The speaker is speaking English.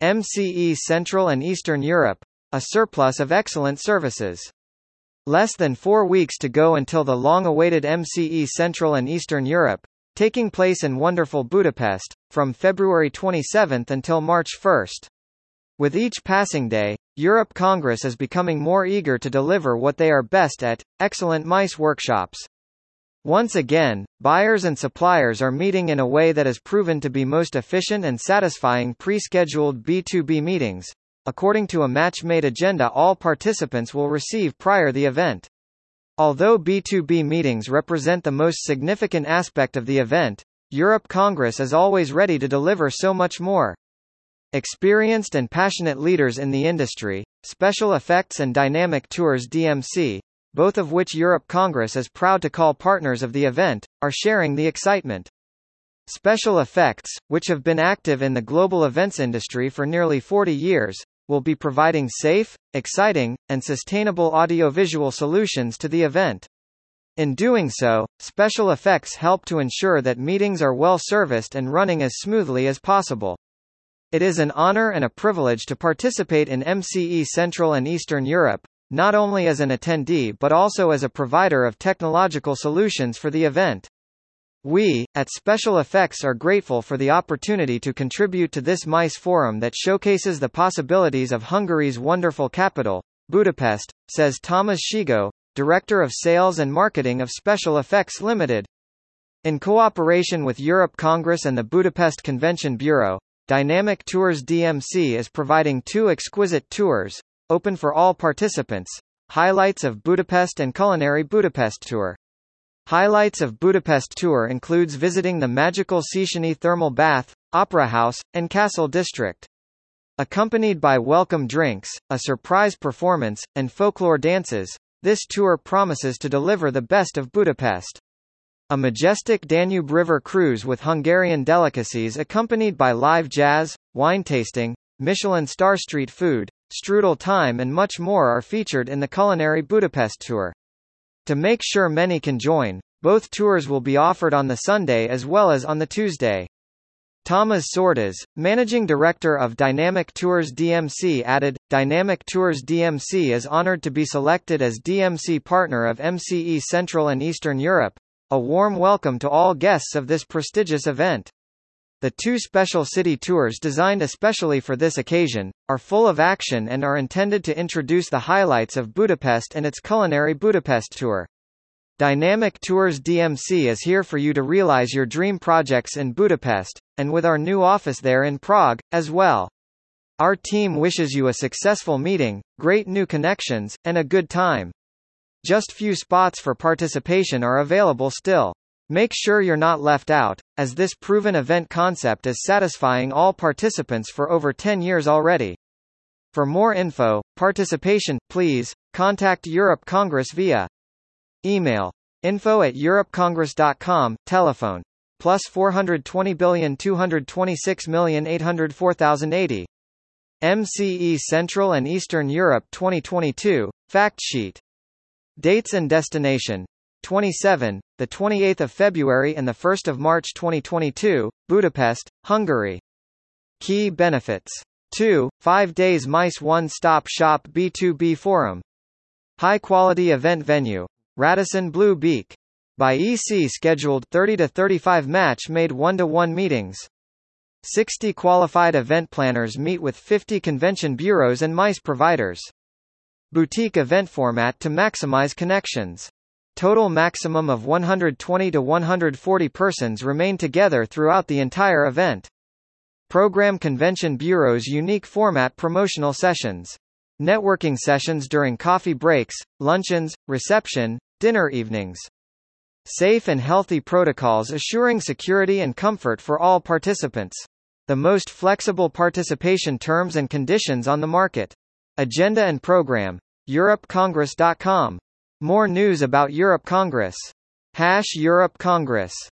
MCE Central and Eastern Europe, a surplus of excellent services. Less than 4 weeks to go until the long-awaited MCE Central and Eastern Europe, taking place in wonderful Budapest, from February 27 until March 1. With each passing day, Europe Congress is becoming more eager to deliver what they are best at, excellent MICE workshops. Once again, buyers and suppliers are meeting in a way that has proven to be most efficient and satisfying pre-scheduled B2B meetings. According to a match-made agenda all participants will receive prior the event. Although B2B meetings represent the most significant aspect of the event, Europe Congress is always ready to deliver so much more. Experienced and passionate leaders in the industry, Special Effects and Dynamic Tours DMC, both of which Europe Congress is proud to call partners of the event, are sharing the excitement. Special Effects, which have been active in the global events industry for nearly 40 years, will be providing safe, exciting, and sustainable audiovisual solutions to the event. In doing so, Special Effects help to ensure that meetings are well serviced and running as smoothly as possible. It is an honor and a privilege to participate in MCE Central and Eastern Europe, not only as an attendee but also as a provider of technological solutions for the event. We, at Special Effects, are grateful for the opportunity to contribute to this MICE forum that showcases the possibilities of Hungary's wonderful capital, Budapest, says Thomas Shigo, Director of Sales and Marketing of Special Effects Limited. In cooperation with Europe Congress and the Budapest Convention Bureau, Dynamic Tours DMC is providing 2 exquisite tours, open for all participants, Highlights of Budapest and Culinary Budapest Tour. Highlights of Budapest tour includes visiting the magical Széchenyi Thermal Bath, Opera House, and Castle District. Accompanied by welcome drinks, a surprise performance, and folklore dances, this tour promises to deliver the best of Budapest. A majestic Danube River cruise with Hungarian delicacies accompanied by live jazz, wine tasting, Michelin star street food, strudel time and much more are featured in the Culinary Budapest tour. To make sure many can join, both tours will be offered on the Sunday as well as on the Tuesday. Thomas Sordas, Managing Director of Dynamic Tours DMC, added, Dynamic Tours DMC is honored to be selected as DMC partner of MCE Central and Eastern Europe. A warm welcome to all guests of this prestigious event. The 2 special city tours designed especially for this occasion, are full of action and are intended to introduce the highlights of Budapest and its Culinary Budapest tour. Dynamic Tours DMC is here for you to realize your dream projects in Budapest, and with our new office there in Prague, as well. Our team wishes you a successful meeting, great new connections, and a good time. Just few spots for participation are available still. Make sure you're not left out, as this proven event concept is satisfying all participants for over 10 years already. For more info, participation, please contact Europe Congress via email info@europecongress.com, telephone +420,226,804,080. MCE Central and Eastern Europe 2022 fact sheet. Dates and destination. 27, the 28th of February and the 1st of March 2022, Budapest, Hungary. Key benefits. 2. 5 days MICE one-stop shop B2B forum. High-quality event venue. Radisson Blu Beek. By EC scheduled 30 to 35 match-made 1-to-1 meetings. 60 qualified event planners meet with 50 convention bureaus and MICE providers. Boutique event format to maximize connections. Total maximum of 120 to 140 persons remain together throughout the entire event. Program Convention Bureau's unique format promotional sessions. Networking sessions during coffee breaks, luncheons, reception, dinner evenings. Safe and healthy protocols assuring security and comfort for all participants. The most flexible participation terms and conditions on the market. Agenda and program. EuropeCongress.com. More news about Europe Congress. #Europe Congress.